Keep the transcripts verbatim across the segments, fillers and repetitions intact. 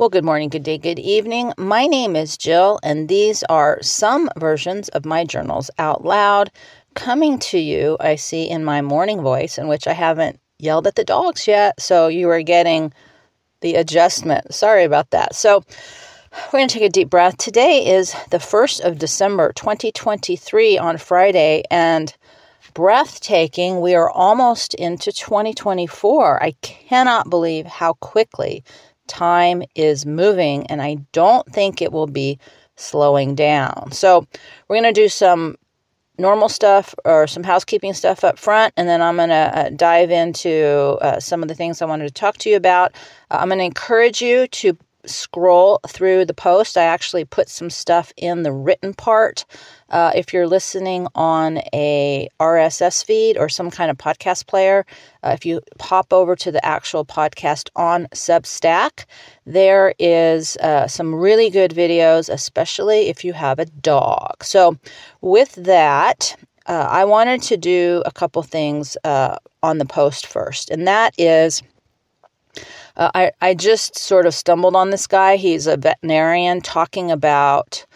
Well, good morning, good day, good evening. My name is Jill, and these are some versions of my journals out loud coming to you, I see, in my morning voice, in which I haven't yelled at the dogs yet, so you are getting the adjustment. Sorry about that. So we're going to take a deep breath. Today is the first of December, twenty twenty-three, on Friday, and breathtaking. We are almost into twenty twenty-four. I cannot believe how quickly time is moving, and I don't think it will be slowing down. So we're going to do some normal stuff or some housekeeping stuff up front, and then I'm going to uh, dive into uh, some of the things I wanted to talk to you about. Uh, I'm going to encourage you to scroll through the post. I actually put some stuff in the written part. Uh, if you're listening on a R S S feed or some kind of podcast player, uh, if you pop over to the actual podcast on Substack, there is uh, some really good videos, especially if you have a dog. So with that, uh, I wanted to do a couple things uh, on the post first, and that is Uh, I, I just sort of stumbled on this guy. He's a veterinarian talking about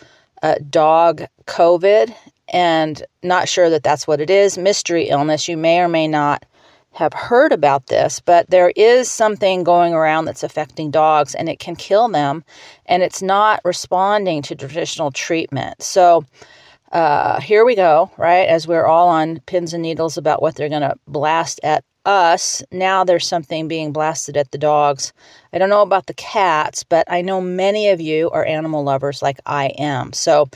uh, dog COVID, and not sure that that's what it is. Mystery illness. You may or may not have heard about this, but there is something going around that's affecting dogs, and it can kill them, and it's not responding to traditional treatment. So uh, here we go, right? As we're all on pins and needles about what they're going to blast at us, now there's something being blasted at the dogs. I don't know about the cats, but I know many of you are animal lovers like I am. So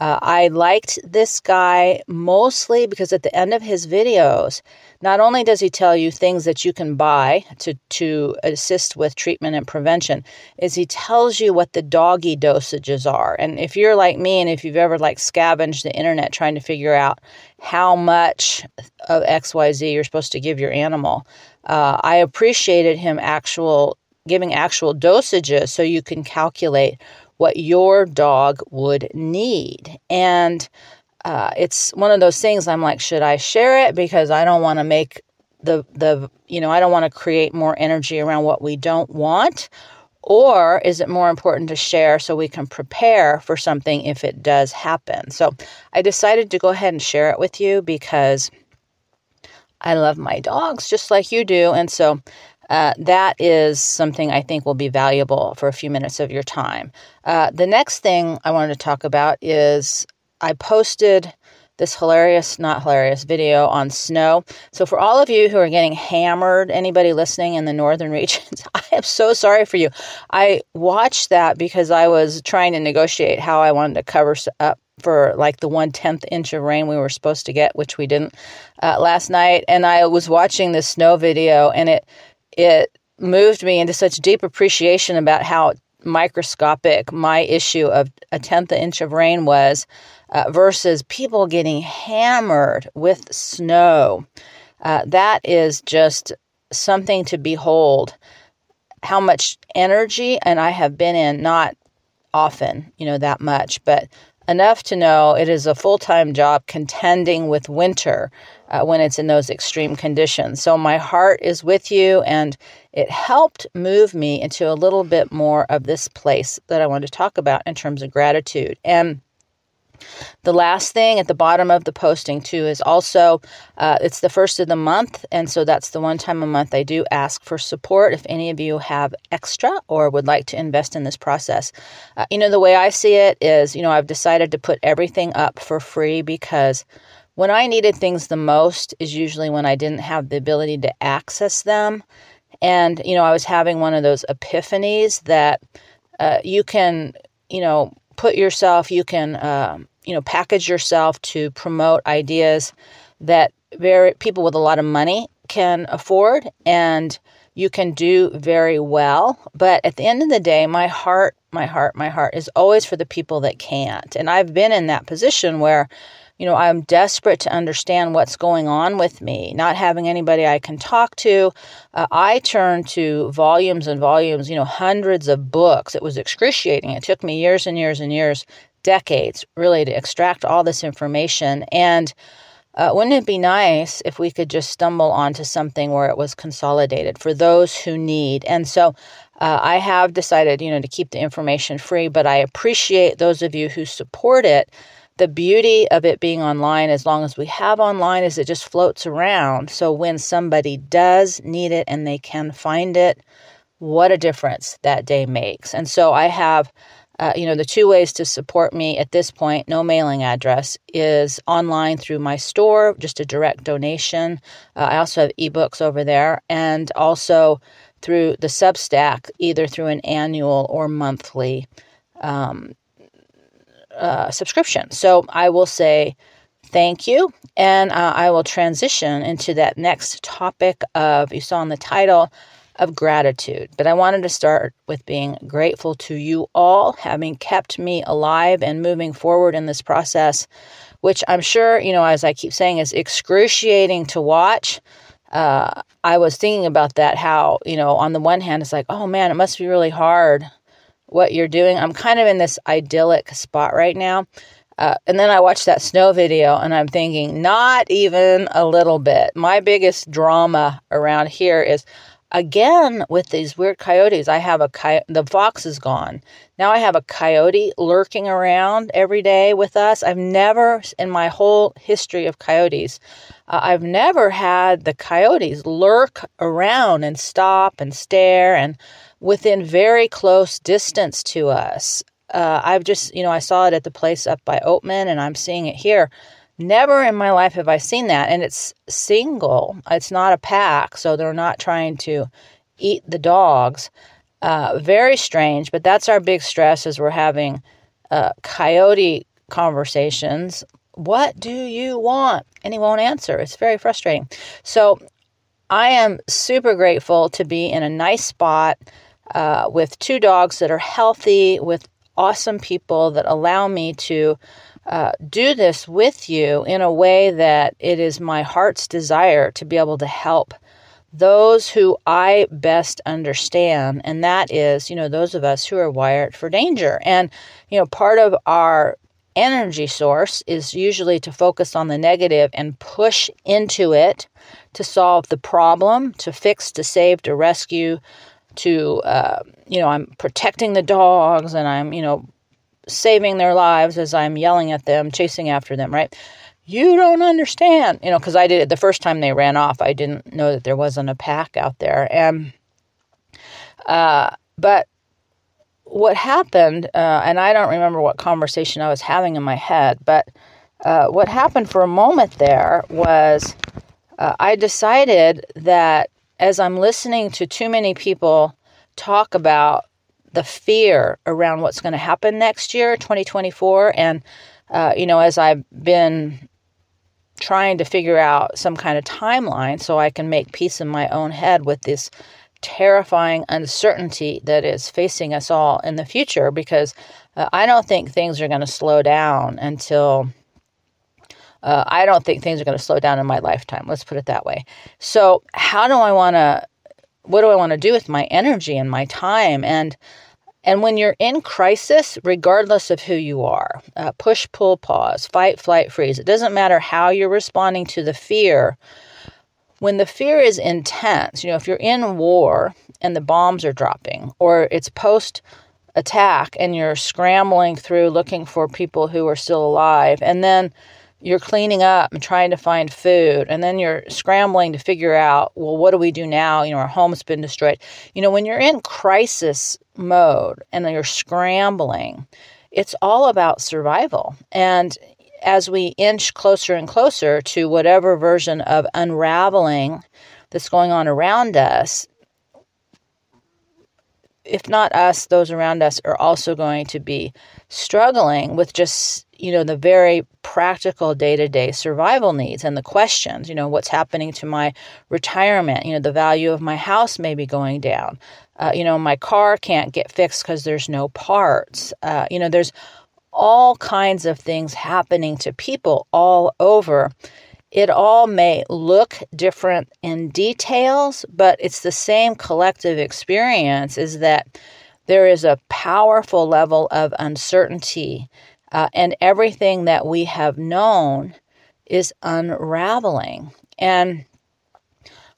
uh, I liked this guy mostly because at the end of his videos, not only does he tell you things that you can buy to, to assist with treatment and prevention, is he tells you what the doggy dosages are. And if you're like me, and if you've ever like scavenged the internet trying to figure out how much of X Y Z you're supposed to give your animal, uh, I appreciated him actual giving actual dosages so you can calculate what your dog would need. And uh, it's one of those things I'm like, should I share it? Because I don't want to make the, the you know, I don't want to create more energy around what we don't want. Or is it more important to share so we can prepare for something if it does happen? So I decided to go ahead and share it with you because I love my dogs just like you do. And so Uh, that is something I think will be valuable for a few minutes of your time. Uh, the next thing I wanted to talk about is I posted this hilarious, not hilarious video on snow. So for all of you who are getting hammered, anybody listening in the northern regions, I am so sorry for you. I watched that because I was trying to negotiate how I wanted to cover up for like the one-tenth inch of rain we were supposed to get, which we didn't uh, last night. And I was watching this snow video, and it It moved me into such deep appreciation about how microscopic my issue of a tenth of an inch of rain was uh, versus people getting hammered with snow. Uh, that is just something to behold, how much energy, and I have been in, not often, you know, that much, but enough to know it is a full-time job contending with winter uh, when it's in those extreme conditions. So my heart is with you, and it helped move me into a little bit more of this place that I want to talk about in terms of gratitude. And the last thing at the bottom of the posting too is also, uh, it's the first of the month. And so that's the one time a month I do ask for support. If any of you have extra or would like to invest in this process, uh, you know, the way I see it is, you know, I've decided to put everything up for free because when I needed things the most is usually when I didn't have the ability to access them. And, you know, I was having one of those epiphanies that, uh, you can, you know, put yourself, you can, um, you know, package yourself to promote ideas that very people with a lot of money can afford, and you can do very well. But at the end of the day, my heart, my heart, my heart is always for the people that can't. And I've been in that position where, you know, I'm desperate to understand what's going on with me, not having anybody I can talk to. Uh, I turned to volumes and volumes, you know, hundreds of books. It was excruciating. It took me years and years and years, decades, really, to extract all this information. And Uh, wouldn't it be nice if we could just stumble onto something where it was consolidated for those who need? And so uh, I have decided, you know, to keep the information free, but I appreciate those of you who support it. The beauty of it being online, as long as we have online, is it just floats around. So when somebody does need it and they can find it, what a difference that day makes. And so I have... Uh, you know, the two ways to support me at this point, no mailing address, is online through my store, just a direct donation. Uh, I also have ebooks over there, and also through the Substack, either through an annual or monthly um, uh, subscription. So I will say thank you, and uh, I will transition into that next topic of, you saw in the title, of gratitude. But I wanted to start with being grateful to you all, having kept me alive and moving forward in this process, which I'm sure, you know, as I keep saying, is excruciating to watch. Uh, I was thinking about that, how, you know, on the one hand, it's like, oh man, it must be really hard what you're doing. I'm kind of in this idyllic spot right now. Uh, and then I watched that snow video and I'm thinking, not even a little bit. My biggest drama around here is, again, with these weird coyotes, I have a coyote, the fox is gone. Now I have a coyote lurking around every day with us. I've never, in my whole history of coyotes, uh, I've never had the coyotes lurk around and stop and stare and within very close distance to us. Uh, I've just, you know, I saw it at the place up by Oatman and I'm seeing it here. Never in my life have I seen that. And it's single. It's not a pack, so they're not trying to eat the dogs. Uh, very strange, but that's our big stress as we're having uh, coyote conversations. What do you want? And he won't answer. It's very frustrating. So I am super grateful to be in a nice spot uh, with two dogs that are healthy, with awesome people that allow me to Uh, do this with you in a way that it is my heart's desire to be able to help those who I best understand. And that is, you know, those of us who are wired for danger. And, you know, part of our energy source is usually to focus on the negative and push into it to solve the problem, to fix, to save, to rescue, to, uh, you know, I'm protecting the dogs and I'm, you know, saving their lives as I'm yelling at them, chasing after them, right? You don't understand, you know, because I did it the first time they ran off. I didn't know that there wasn't a pack out there. And, uh, but what happened, uh, and I don't remember what conversation I was having in my head, but uh, what happened for a moment there was uh, I decided that as I'm listening to too many people talk about the fear around what's going to happen next year, twenty twenty-four. And, uh, you know, as I've been trying to figure out some kind of timeline so I can make peace in my own head with this terrifying uncertainty that is facing us all in the future, because uh, I don't think things are going to slow down until, uh, I don't think things are going to slow down in my lifetime. Let's put it that way. So how do I want to, what do I want to do with my energy and my time? And and when you're in crisis, regardless of who you are, uh, push, pull, pause, fight, flight, freeze. It doesn't matter how you're responding to the fear. When the fear is intense, you know, if you're in war and the bombs are dropping, or it's post-attack and you're scrambling through looking for people who are still alive, and then you're cleaning up and trying to find food, and then you're scrambling to figure out, well, what do we do now? You know, our home's been destroyed. You know, when you're in crisis mode and you're scrambling, it's all about survival. And as we inch closer and closer to whatever version of unraveling that's going on around us, if not us, those around us are also going to be struggling with just, you know, the very practical day-to-day survival needs and the questions, you know, what's happening to my retirement, you know, the value of my house may be going down, uh, you know, my car can't get fixed because there's no parts, uh, you know, there's all kinds of things happening to people all over. It all may look different in details, but it's the same collective experience, is that there is a powerful level of uncertainty. Uh, and everything that we have known is unraveling. And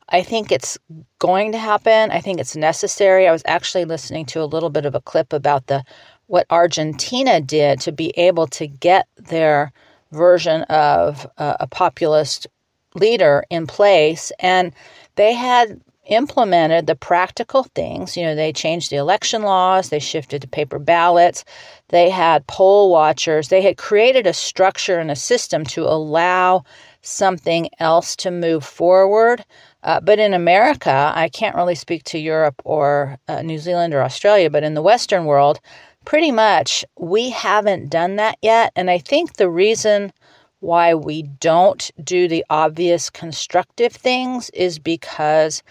I think it's going to happen. I think it's necessary. I was actually listening to a little bit of a clip about the what Argentina did to be able to get their version of uh, a populist leader in place. And they had implemented the practical things. You know, they changed the election laws. They shifted to paper ballots. They had poll watchers. They had created a structure and a system to allow something else to move forward. Uh, but in America, I can't really speak to Europe or uh, New Zealand or Australia, but in the Western world, pretty much we haven't done that yet. And I think the reason why we don't do the obvious constructive things is because,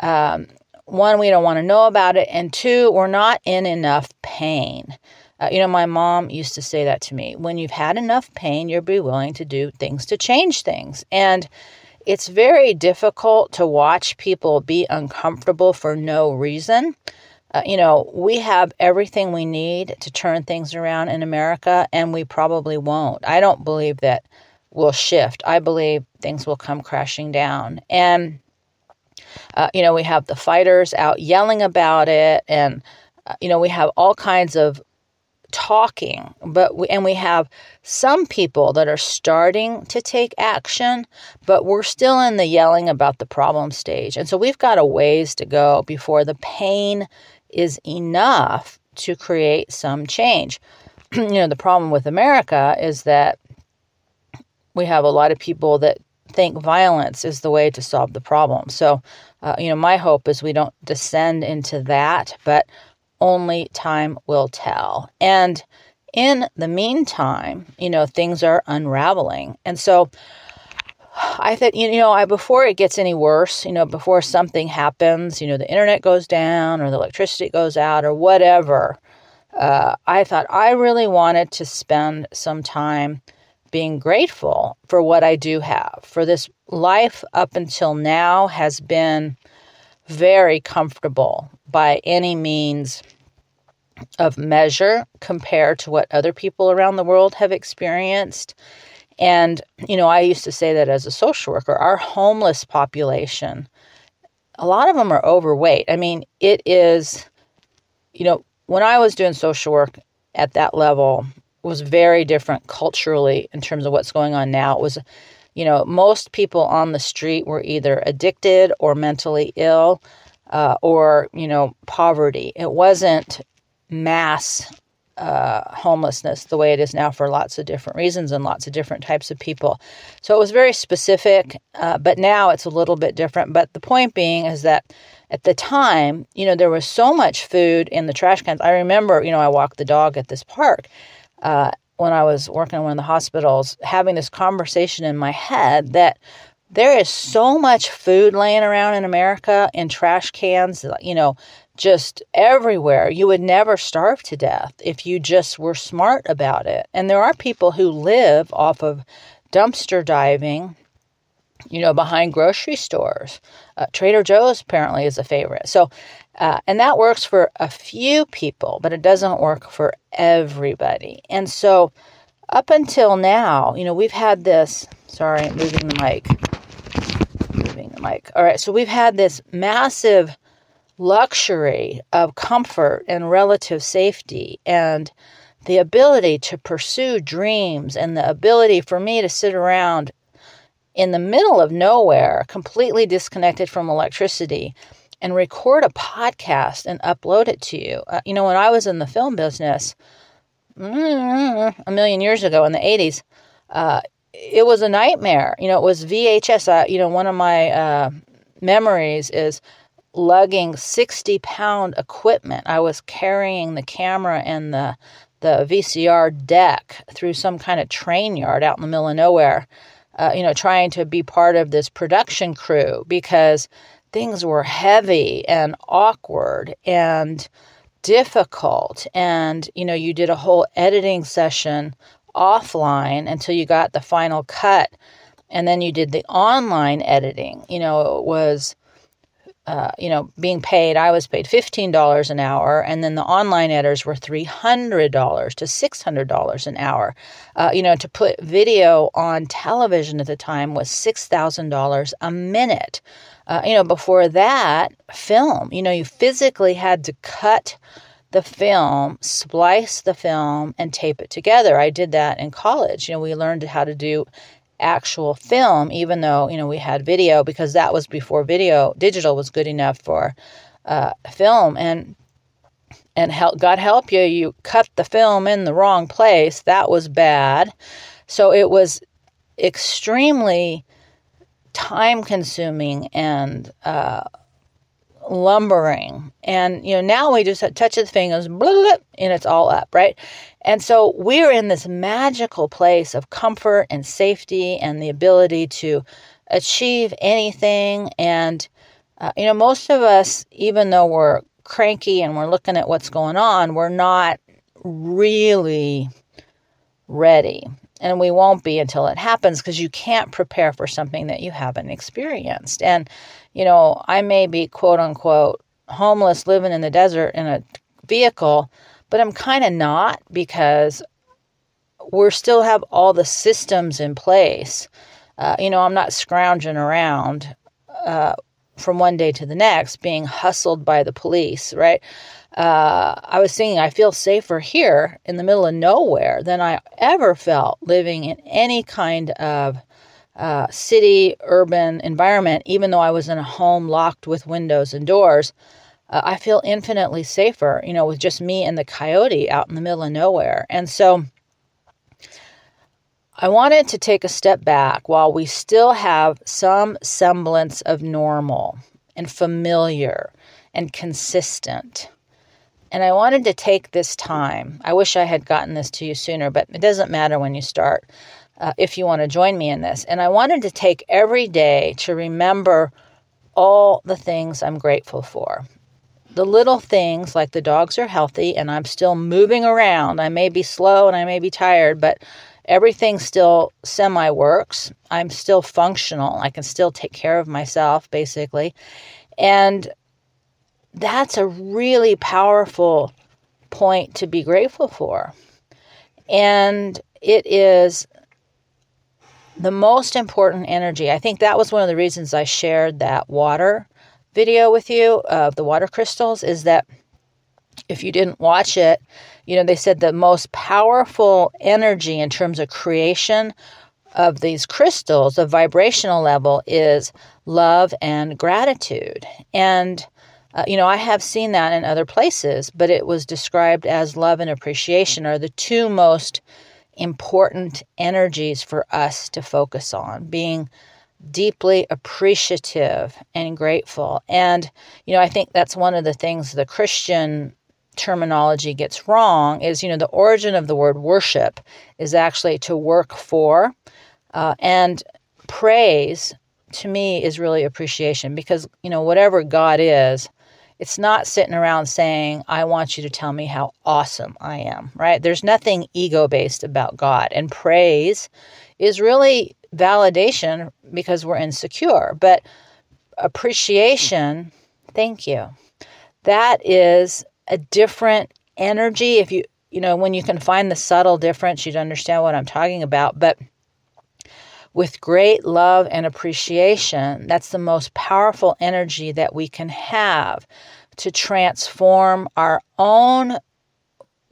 um, one, we don't want to know about it. And two, we're not in enough pain. Uh, you know, my mom used to say that to me. When you've had enough pain, you'll be willing to do things to change things. And it's very difficult to watch people be uncomfortable for no reason. Uh, you know, we have everything we need to turn things around in America, and we probably won't. I don't believe that we'll shift. I believe things will come crashing down. And, uh, you know, we have the fighters out yelling about it, and, uh, you know, we have all kinds of talking, but we, and we have some people that are starting to take action, but we're still in the yelling about the problem stage. And so we've got a ways to go before the pain is enough to create some change. You know, the problem with America is that we have a lot of people that think violence is the way to solve the problem. So, uh, you know, my hope is we don't descend into that, but only time will tell. And in the meantime, you know, things are unraveling. And so I think, you know, I, before it gets any worse, you know, before something happens, you know, the internet goes down or the electricity goes out or whatever, uh, I thought I really wanted to spend some time being grateful for what I do have. For this life up until now has been very comfortable by any means of measure compared to what other people around the world have experienced. And, you know, I used to say that as a social worker, our homeless population, a lot of them are overweight. I mean, it is, you know, when I was doing social work at that level, it was very different culturally in terms of what's going on now. It was, you know, most people on the street were either addicted or mentally ill, uh, or, you know, poverty. It wasn't mass uh, homelessness the way it is now for lots of different reasons and lots of different types of people. So it was very specific, uh, but now it's a little bit different. But the point being is that at the time, you know, there was so much food in the trash cans. I remember, you know, I walked the dog at this park, uh, when I was working in one of the hospitals, having this conversation in my head that there is so much food laying around in America in trash cans, you know, just everywhere. You would never starve to death if you just were smart about it. And there are people who live off of dumpster diving, you know, behind grocery stores. Uh, Trader Joe's apparently is a favorite. So, uh, and that works for a few people, but it doesn't work for everybody. And so up until now, you know, we've had this, sorry, I'm moving the mic, moving the mic. All right. So we've had this massive luxury of comfort and relative safety and the ability to pursue dreams and the ability for me to sit around in the middle of nowhere, completely disconnected from electricity, and record a podcast and upload it to you. Uh, you know, when I was in the film business mm, a million years ago in the eighties, uh, it was a nightmare. You know, it was V H S. I, you know, one of my uh, memories is lugging sixty pound equipment. I was carrying the camera and the, the V C R deck through some kind of train yard out in the middle of nowhere. Uh, you know, trying to be part of this production crew because things were heavy and awkward and difficult. And, you know, you did a whole editing session offline until you got the final cut. And then you did the online editing. You know, it was uh, you know, being paid, I was paid fifteen dollars an hour, and then the online editors were three hundred dollars to six hundred dollars an hour. Uh, you know, to put video on television at the time was six thousand dollars a minute. Uh, you know, before that, film, you know, you physically had to cut the film, splice the film, and tape it together. I did that in college. You know, we learned how to do actual film, even though, you know, we had video, because that was before video, digital was good enough for uh, film. And and help, God help you, you cut the film in the wrong place. That was bad. So it was extremely time-consuming and uh, lumbering. And, you know, now we just touch the fingers, blah, blah, and it's all up, right? And so we're in this magical place of comfort and safety and the ability to achieve anything. And, uh, you know, most of us, even though we're cranky and we're looking at what's going on, we're not really ready. And we won't be until it happens, because you can't prepare for something that you haven't experienced. And, you know, I may be, quote unquote, homeless, living in the desert in a vehicle, but I'm kind of not, because we still have all the systems in place. Uh, you know, I'm not scrounging around uh, from one day to the next being hustled by the police, right? Uh, I was thinking, I feel safer here in the middle of nowhere than I ever felt living in any kind of uh, city, urban environment. Even though I was in a home locked with windows and doors, uh, I feel infinitely safer, you know, with just me and the coyote out in the middle of nowhere. And so I wanted to take a step back while we still have some semblance of normal and familiar and consistent. And I wanted to take this time. I wish I had gotten this to you sooner, but it doesn't matter when you start, uh, if you want to join me in this. And I wanted to take every day to remember all the things I'm grateful for. The little things, like the dogs are healthy and I'm still moving around. I may be slow and I may be tired, but everything still semi-works. I'm still functional. I can still take care of myself, basically. And that's a really powerful point to be grateful for. And it is the most important energy. I think that was one of the reasons I shared that water video with you of the water crystals, is that if you didn't watch it, you know, they said the most powerful energy in terms of creation of these crystals, the vibrational level, is love and gratitude. And Uh, you know, I have seen that in other places, but it was described as love and appreciation are the two most important energies for us to focus on, being deeply appreciative and grateful. And, you know, I think that's one of the things the Christian terminology gets wrong is, you know, the origin of the word worship is actually to work for, uh, and praise to me is really appreciation, because, you know, whatever God is, it's not sitting around saying, I want you to tell me how awesome I am, right? There's nothing ego-based about God. And praise is really validation, because we're insecure. But appreciation, thank you. That is a different energy. If you, you know, when you can find the subtle difference, you'd understand what I'm talking about. But with great love and appreciation, that's the most powerful energy that we can have to transform our own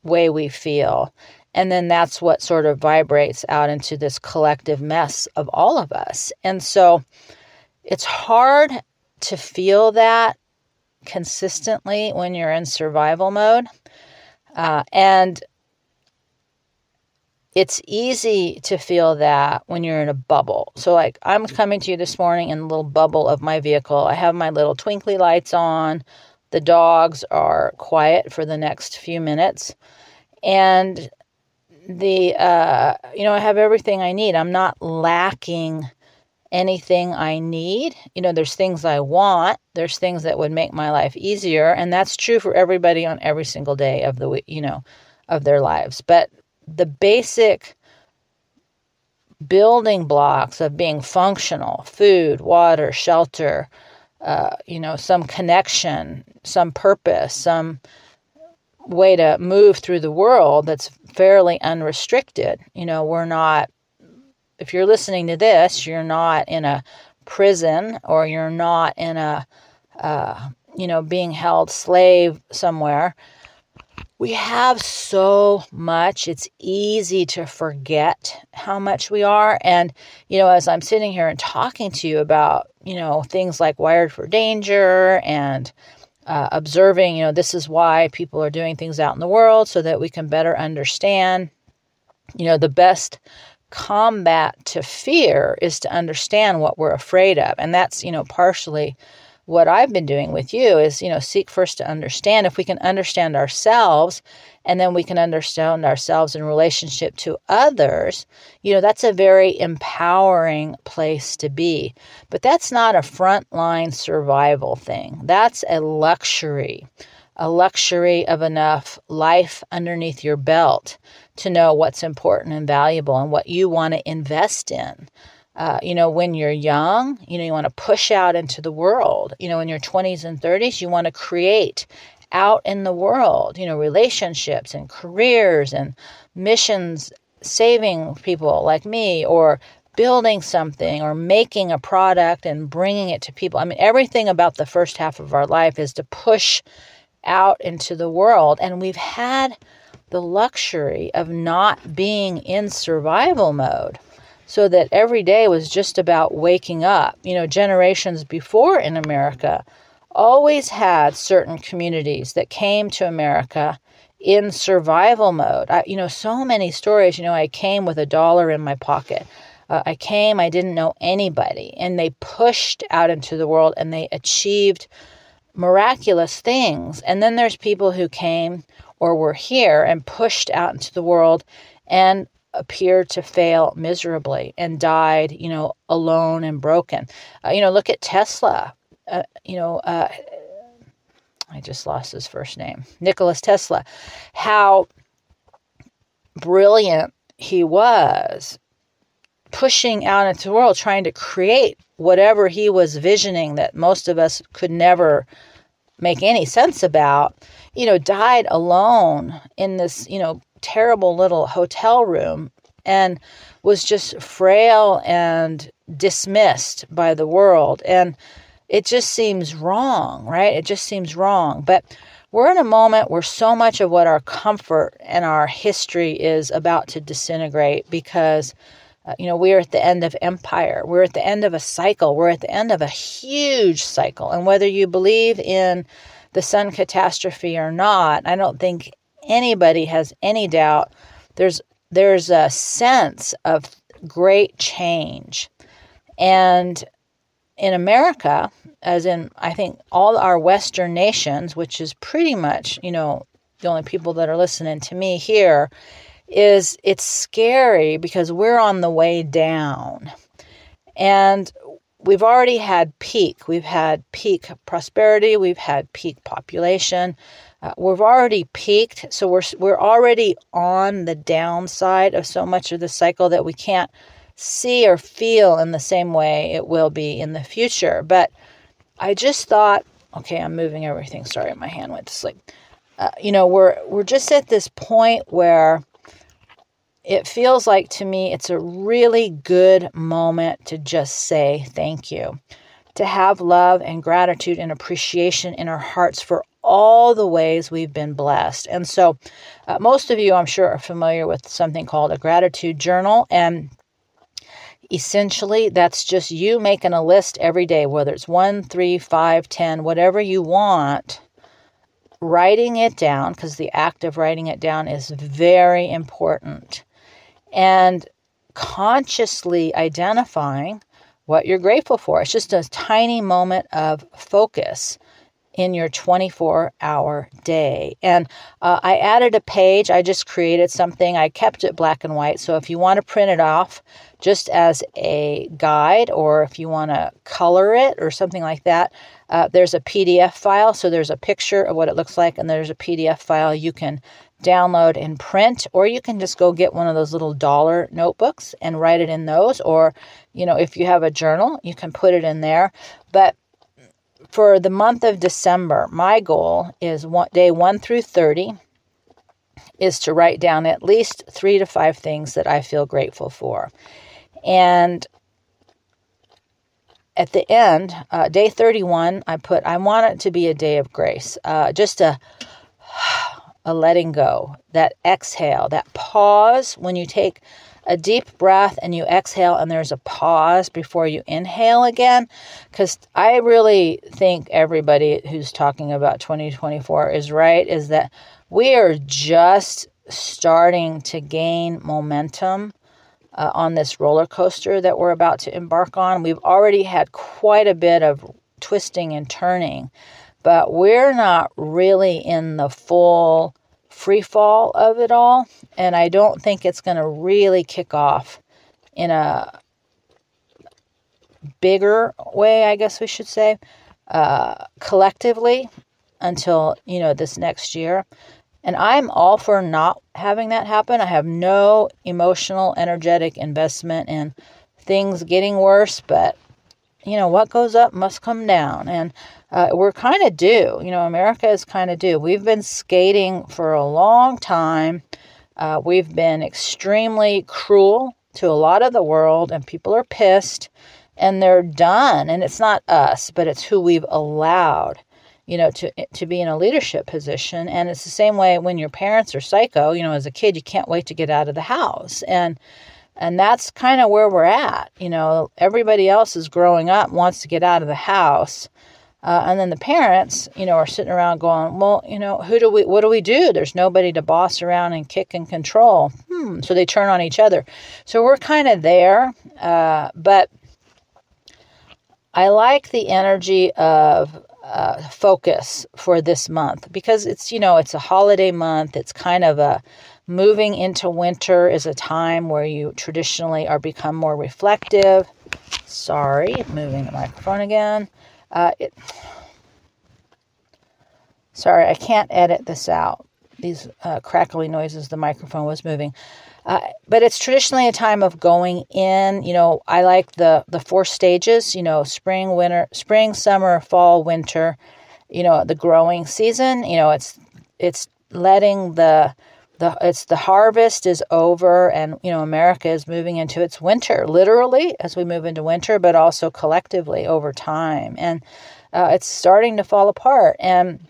way we feel. And then that's what sort of vibrates out into this collective mess of all of us. And so it's hard to feel that consistently when you're in survival mode. Uh, and It's easy to feel that when you're in a bubble. So like I'm coming to you this morning in a little bubble of my vehicle. I have my little twinkly lights on. The dogs are quiet for the next few minutes. And the, uh, you know, I have everything I need. I'm not lacking anything I need. You know, there's things I want. There's things that would make my life easier. And that's true for everybody on every single day of the week, you know, of their lives. But the basic building blocks of being functional, food, water, shelter, uh, you know, some connection, some purpose, some way to move through the world that's fairly unrestricted. You know, we're not, if you're listening to this, you're not in a prison, or you're not in a, uh, you know, being held slave somewhere. We have so much. It's easy to forget how much we are. And, you know, as I'm sitting here and talking to you about, you know, things like Wired for Danger and uh, observing, you know, this is why people are doing things out in the world, so that we can better understand, you know, the best combat to fear is to understand what we're afraid of. And that's, you know, partially what I've been doing with you is, you know, seek first to understand. If we can understand ourselves, and then we can understand ourselves in relationship to others, you know, that's a very empowering place to be. But that's not a frontline survival thing. That's a luxury, a luxury of enough life underneath your belt to know what's important and valuable and what you want to invest in. Uh, you know, when you're young, you know, you want to push out into the world. You know, in your twenties and thirties, you want to create out in the world, you know, relationships and careers and missions, saving people like me, or building something, or making a product and bringing it to people. I mean, everything about the first half of our life is to push out into the world. And we've had the luxury of not being in survival mode, so that every day was just about waking up. You know, generations before in America always had certain communities that came to America in survival mode. I, you know, so many stories, you know, I came with a dollar in my pocket. Uh, I came, I didn't know anybody, and they pushed out into the world and they achieved miraculous things. And then there's people who came or were here and pushed out into the world and appeared to fail miserably and died, you know, alone and broken. Uh, you know, look at Tesla. Uh, you know, uh, I just lost his first name, Nikola Tesla. How brilliant he was, pushing out into the world, trying to create whatever he was visioning that most of us could never make any sense about. You know, died alone in this, you know, terrible little hotel room, and was just frail and dismissed by the world. And it just seems wrong, right? It just seems wrong. But we're in a moment where so much of what our comfort and our history is about to disintegrate, because, uh, you know, we're at the end of empire. We're at the end of a cycle. We're at the end of a huge cycle. And whether you believe in the sun catastrophe or not, I don't think anybody has any doubt, there's there's a sense of great change. And in America, as in, I think, all our Western nations, which is pretty much, you know, the only people that are listening to me here, is it's scary because we're on the way down. And we've already had peak. We've had peak prosperity. We've had peak population. Uh, we've already peaked, so we're we're already on the downside of so much of the cycle that we can't see or feel in the same way it will be in the future. But I just thought, okay, I'm moving everything. Sorry, my hand went to sleep. Uh, you know, we're we're just at this point where it feels like, to me, it's a really good moment to just say thank you, to have love and gratitude and appreciation in our hearts for all the ways we've been blessed. And so uh, most of you, I'm sure, are familiar with something called a gratitude journal. And essentially, that's just you making a list every day, whether it's one, three, five, ten, whatever you want, writing it down, because the act of writing it down is very important. And consciously identifying what you're grateful for. It's just a tiny moment of focus in your twenty-four hour day. And uh, I added a page. I just created something. I kept it black and white. So if you want to print it off just as a guide, or if you want to color it or something like that, uh, there's a P D F file. So there's a picture of what it looks like, and there's a P D F file you can download and print, or you can just go get one of those little dollar notebooks and write it in those. Or, you know, if you have a journal, you can put it in there. But for the month of December, my goal is one, day one through thirty is to write down at least three to five things that I feel grateful for. And at the end, uh, day thirty-one, I put, I want it to be a day of grace, uh, just a, a letting go, that exhale, that pause when you take a deep breath and you exhale and there's a pause before you inhale again. Because I really think everybody who's talking about twenty twenty-four is right, is that we are just starting to gain momentum uh, on this roller coaster that we're about to embark on. We've already had quite a bit of twisting and turning, but we're not really in the full free fall of it all. And I don't think it's going to really kick off in a bigger way, I guess we should say, uh, collectively until, you know, this next year. And I'm all for not having that happen. I have no emotional, energetic investment in things getting worse, but you know, what goes up must come down. And uh, we're kind of due, you know, America is kind of due. We've been skating for a long time. Uh, we've been extremely cruel to a lot of the world, and people are pissed and they're done. And it's not us, but it's who we've allowed, you know, to to be in a leadership position. And it's the same way when your parents are psycho, you know, as a kid, you can't wait to get out of the house. And and that's kind of where we're at. You know, everybody else is growing up, wants to get out of the house. Uh, and then the parents, you know, are sitting around going, well, you know, who do we, what do we do? There's nobody to boss around and kick and control. Hmm. So they turn on each other. So we're kind of there. Uh, but I like the energy of uh, focus for this month, because it's, you know, it's a holiday month. It's kind of a, moving into winter is a time where you traditionally are become more reflective. Sorry, moving the microphone again. Uh, it, sorry, I can't edit this out. These uh, crackly noises, the microphone was moving. Uh, but it's traditionally a time of going in. You know, I like the, the four stages, you know, spring, winter, spring, summer, fall, winter, you know, the growing season. You know, it's, it's letting the, The, it's the harvest is over, and you know America is moving into its winter, literally as we move into winter, but also collectively over time. And uh, it's starting to fall apart, and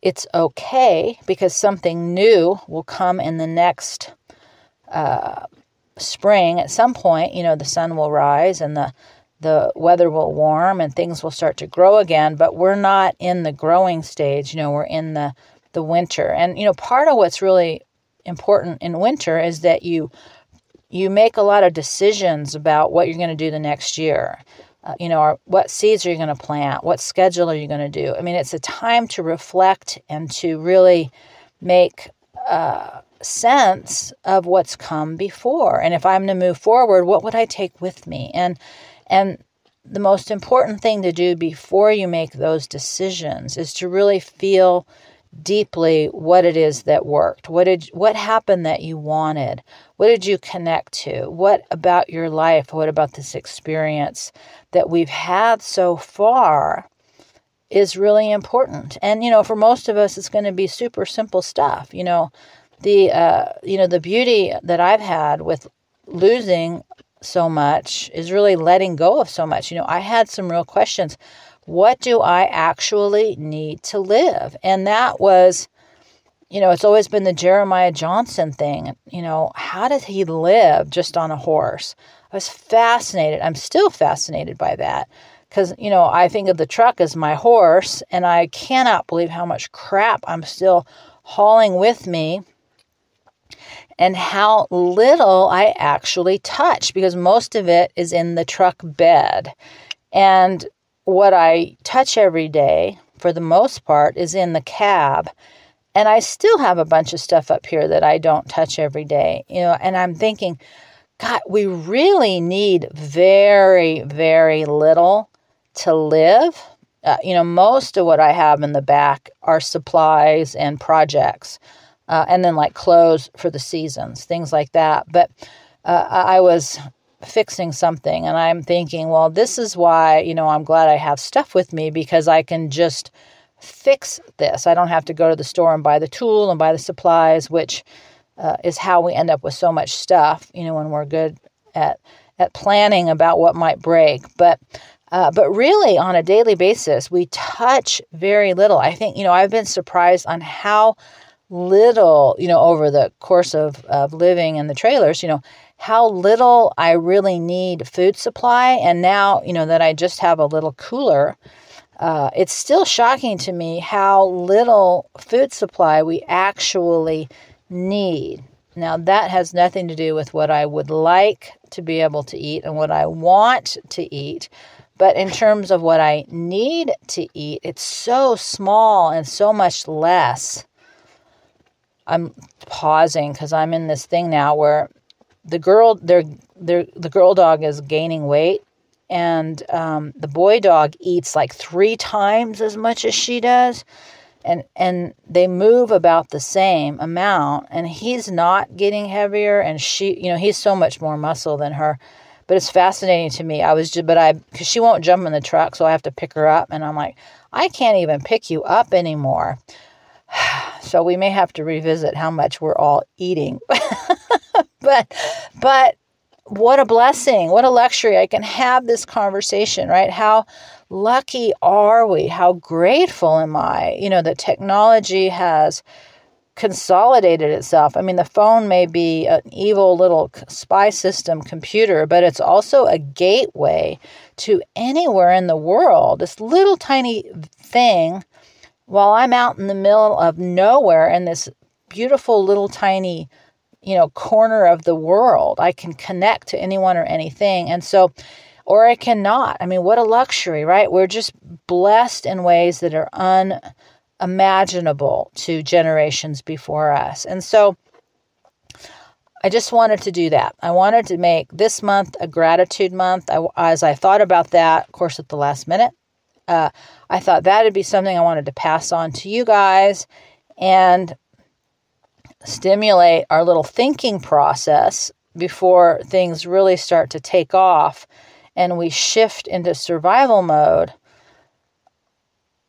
it's okay because something new will come in the next uh, spring. At some point, you know, the sun will rise and the the weather will warm and things will start to grow again. But we're not in the growing stage. You know, we're in the the winter. And, you know, part of what's really important in winter is that you, you make a lot of decisions about what you're going to do the next year. Uh, you know, or what seeds are you going to plant? What schedule are you going to do? I mean, it's a time to reflect and to really make uh, sense of what's come before. And if I'm to move forward, what would I take with me? And, and the most important thing to do before you make those decisions is to really feel deeply what it is that worked. What did, what happened that you wanted? What did you connect to? What about your life? What about this experience that we've had so far is really important? And, you know, for most of us, it's going to be super simple stuff. You know, the, uh, you know, the beauty that I've had with losing so much is really letting go of so much. You know, I had some real questions. What do I actually need to live? And that was, you know, it's always been the Jeremiah Johnson thing. You know, how did he live just on a horse? I was fascinated. I'm still fascinated by that because, you know, I think of the truck as my horse, and I cannot believe how much crap I'm still hauling with me and how little I actually touch, because most of it is in the truck bed. And what I touch every day, for the most part, is in the cab. And I still have a bunch of stuff up here that I don't touch every day. You know, and I'm thinking, God, we really need very, very little to live. Uh, you know, most of what I have in the back are supplies and projects. Uh, and then like clothes for the seasons, things like that. But uh, I was fixing something. And I'm thinking, well, this is why, you know, I'm glad I have stuff with me, because I can just fix this. I don't have to go to the store and buy the tool and buy the supplies, which uh, is how we end up with so much stuff, you know, when we're good at at planning about what might break. But uh, but really, on a daily basis, we touch very little. I think, you know, I've been surprised on how little, you know, over the course of, of living in the trailers, you know, how little I really need food supply. And now, you know, that I just have a little cooler, uh, it's still shocking to me how little food supply we actually need. Now, that has nothing to do with what I would like to be able to eat and what I want to eat. But in terms of what I need to eat, it's so small and so much less. I'm pausing because I'm in this thing now where the girl, they're, they're, the girl dog is gaining weight, and um, the boy dog eats like three times as much as she does, and and they move about the same amount, and he's not getting heavier, and she, you know, he's so much more muscle than her. But it's fascinating to me. I was just, but I, because she won't jump in the truck, so I have to pick her up, and I'm like, I can't even pick you up anymore. So we may have to revisit how much we're all eating. but but what a blessing, what a luxury. I can have this conversation, right? How lucky are we? How grateful am I, you know, that technology has consolidated itself. I mean, the phone may be an evil little spy system computer, but it's also a gateway to anywhere in the world. This little tiny thing, while I'm out in the middle of nowhere in this beautiful little tiny, you know, corner of the world, I can connect to anyone or anything. And so, or I cannot. I mean, what a luxury, right? We're just blessed in ways that are unimaginable to generations before us. And so I just wanted to do that. I wanted to make this month a gratitude month. I, as I thought about that, of course, at the last minute, Uh, I thought that would be something I wanted to pass on to you guys and stimulate our little thinking process before things really start to take off and we shift into survival mode.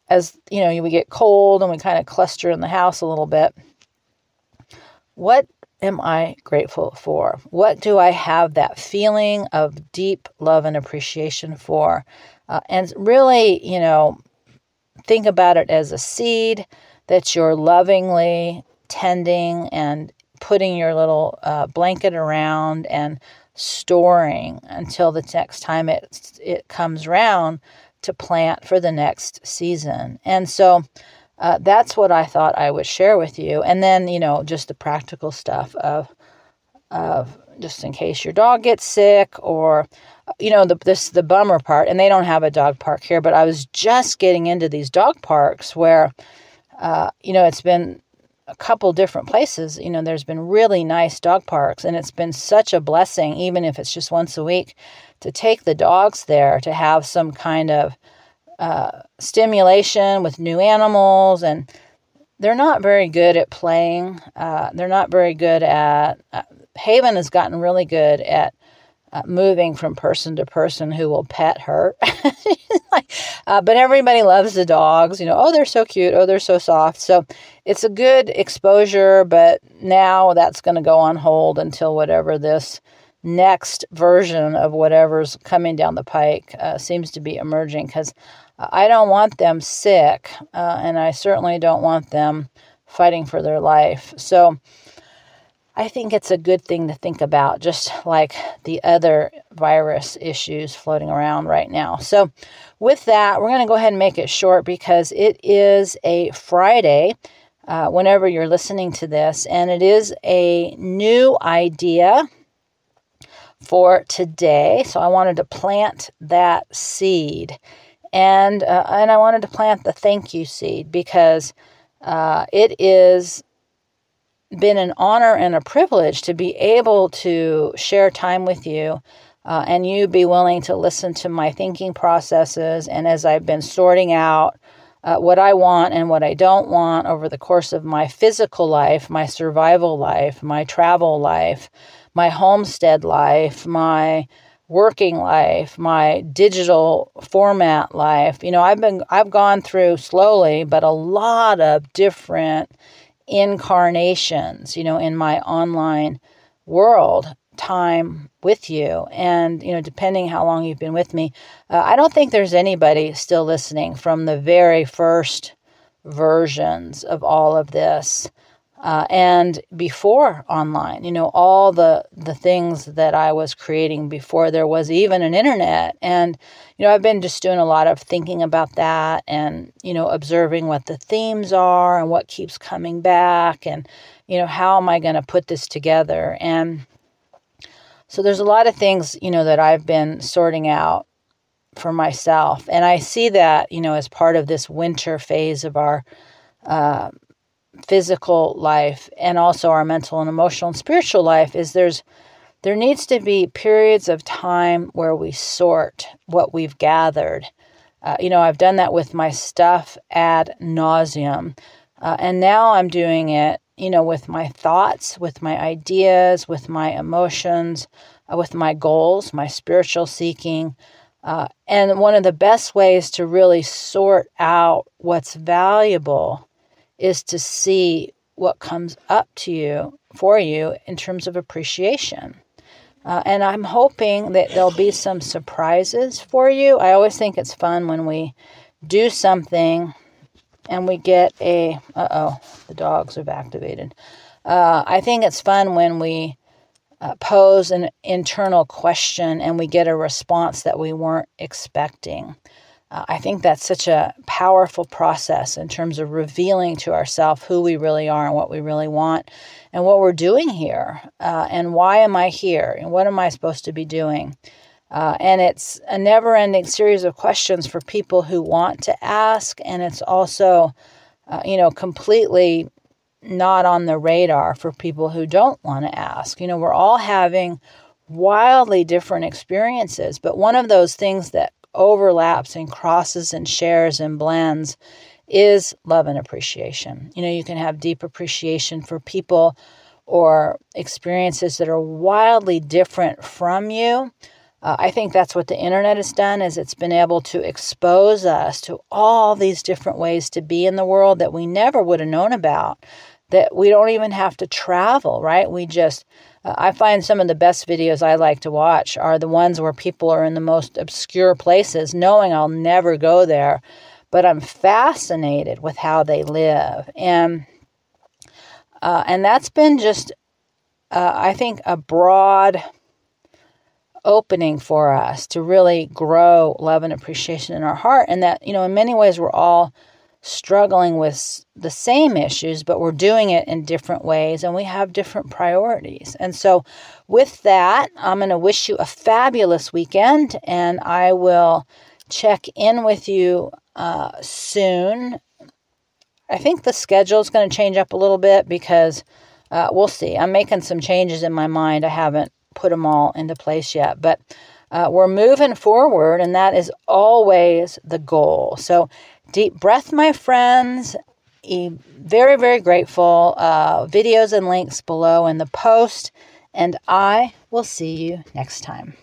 As, you know, we get cold and we kind of cluster in the house a little bit. What am I grateful for? What do I have that feeling of deep love and appreciation for? Uh, and really, you know, think about it as a seed that you're lovingly tending and putting your little uh, blanket around and storing until the next time it it comes round to plant for the next season. And so uh, that's what I thought I would share with you. And then, you know, just the practical stuff of of just in case your dog gets sick, or, you know, the, this, the bummer part, and they don't have a dog park here, but I was just getting into these dog parks where, uh, you know, it's been a couple different places, you know, there's been really nice dog parks, and it's been such a blessing, even if it's just once a week, to take the dogs there, to have some kind of, uh, stimulation with new animals. And they're not very good at playing. Uh, they're not very good at, uh, Haven has gotten really good at uh, moving from person to person who will pet her. like, uh, but everybody loves the dogs, you know, oh, they're so cute. Oh, they're so soft. So it's a good exposure, but now that's going to go on hold until whatever this next version of whatever's coming down the pike uh, seems to be emerging, because I don't want them sick, uh, and I certainly don't want them fighting for their life. So I think it's a good thing to think about, just like the other virus issues floating around right now. So with that, we're going to go ahead and make it short, because it is a Friday uh, whenever you're listening to this, and it is a new idea for today. So I wanted to plant that seed, and uh, and I wanted to plant the thank you seed, because uh, it is... been an honor and a privilege to be able to share time with you uh, and you be willing to listen to my thinking processes. And as I've been sorting out uh, what I want and what I don't want over the course of my physical life, my survival life, my travel life, my homestead life, my working life, my digital format life. You know, I've been, I've gone through slowly, but a lot of different incarnations, you know, in my online world time with you. And, you know, depending how long you've been with me, uh, I don't think there's anybody still listening from the very first versions of all of this. Uh, and before online, you know, all the, the things that I was creating before there was even an internet. And, you know, I've been just doing a lot of thinking about that and, you know, observing what the themes are and what keeps coming back and, you know, how am I going to put this together? And so there's a lot of things, you know, that I've been sorting out for myself. And I see that, you know, as part of this winter phase of our, uh, physical life and also our mental and emotional and spiritual life is there's there needs to be periods of time where we sort what we've gathered. Uh, you know, I've done that with my stuff ad nauseum. Uh, and now I'm doing it, you know, with my thoughts, with my ideas, with my emotions, uh, with my goals, my spiritual seeking. Uh, and one of the best ways to really sort out what's valuable is to see what comes up to you, for you, in terms of appreciation. Uh, and I'm hoping that there'll be some surprises for you. I always think it's fun when we do something and we get a, uh-oh, the dogs have activated. Uh, I think it's fun when we uh, pose an internal question and we get a response that we weren't expecting. I think that's such a powerful process in terms of revealing to ourselves who we really are and what we really want and what we're doing here uh, and why am I here and what am I supposed to be doing? Uh, and it's a never-ending series of questions for people who want to ask, and it's also, uh, you know, completely not on the radar for people who don't want to ask. You know, we're all having wildly different experiences, but one of those things that overlaps and crosses and shares and blends is love and appreciation. You know, you can have deep appreciation for people or experiences that are wildly different from you. Uh, I think that's what the internet has done, is it's been able to expose us to all these different ways to be in the world that we never would have known about, that we don't even have to travel, right? We just... I find some of the best videos I like to watch are the ones where people are in the most obscure places, knowing I'll never go there, but I'm fascinated with how they live. And uh, and that's been just, uh, I think, a broad opening for us to really grow love and appreciation in our heart. And that, you know, in many ways, we're all struggling with the same issues, but we're doing it in different ways and we have different priorities. And so with that, I'm going to wish you a fabulous weekend, and I will check in with you uh, soon. I think the schedule is going to change up a little bit because uh, we'll see. I'm making some changes in my mind. I haven't put them all into place yet, but uh, we're moving forward, and that is always the goal. So deep breath, my friends. Very, very grateful. Uh, videos and links below in the post. And I will see you next time.